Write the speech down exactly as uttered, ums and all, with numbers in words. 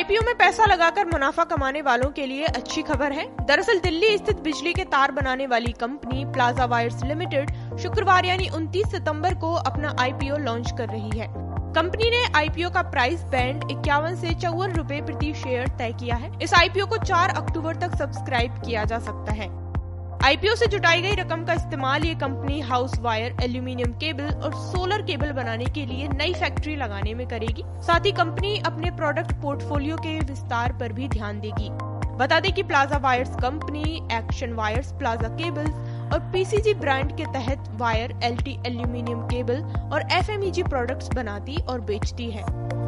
IPO में पैसा लगाकर मुनाफा कमाने वालों के लिए अच्छी खबर है। दरअसल दिल्ली स्थित बिजली के तार बनाने वाली कंपनी प्लाजा वायर्स लिमिटेड शुक्रवार यानी उनतीस सितंबर को अपना आईपीओ लॉन्च कर रही है। कंपनी ने आईपीओ का प्राइस बैंड इक्यावन से चौवन रुपए प्रति शेयर तय किया है। इस आईपीओ को चार अक्टूबर तक सब्सक्राइब किया जा सकता है। आईपीओ से जुटाई गई रकम का इस्तेमाल ये company house wire, aluminium cable और सोलर केबल बनाने के लिए नई फैक्ट्री लगाने में करेगी। साथ ही कंपनी अपने प्रोडक्ट पोर्टफोलियो के विस्तार पर भी ध्यान देगी। बता दें कि Plaza wires company action wires, Plaza cables और पीसीजी ब्रांड के तहत वायर, एलटी एल्यूमिनियम केबल और एफएमईजी प्रोडक्ट्स बनाती और बेचती है।